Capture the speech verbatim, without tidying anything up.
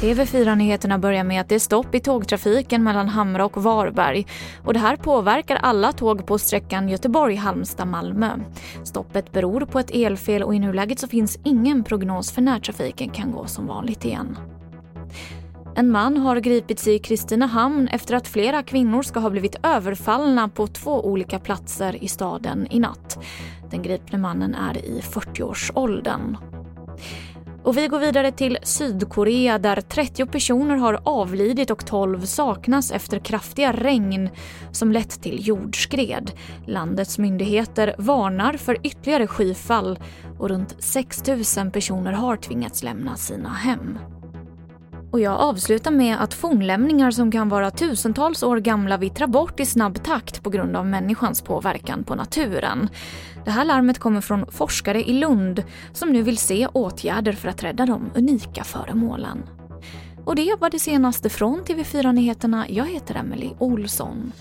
T V fyra-nyheterna börjar med att det är stopp i tågtrafiken mellan Hamra och Varberg. Och det här påverkar alla tåg på sträckan Göteborg-Halmstad-Malmö. Stoppet beror på ett elfel och i nuläget så finns ingen prognos för när trafiken kan gå som vanligt igen. En man har gripits i Kristina Hamn efter att flera kvinnor ska ha blivit överfallna på två olika platser i staden i natt. Den gripne mannen är i fyrtioårsåldern. Och vi går vidare till Sydkorea där trettio personer har avlidit och tolv saknas efter kraftiga regn som lett till jordskred. Landets myndigheter varnar för ytterligare skyfall och runt sex tusen personer har tvingats lämna sina hem. Och jag avslutar med att fornlämningar som kan vara tusentals år gamla vittrar bort i snabb takt på grund av människans påverkan på naturen. Det här larmet kommer från forskare i Lund som nu vill se åtgärder för att rädda de unika föremålen. Och det var det senaste från T V fyra-nyheterna. Jag heter Emily Olsson.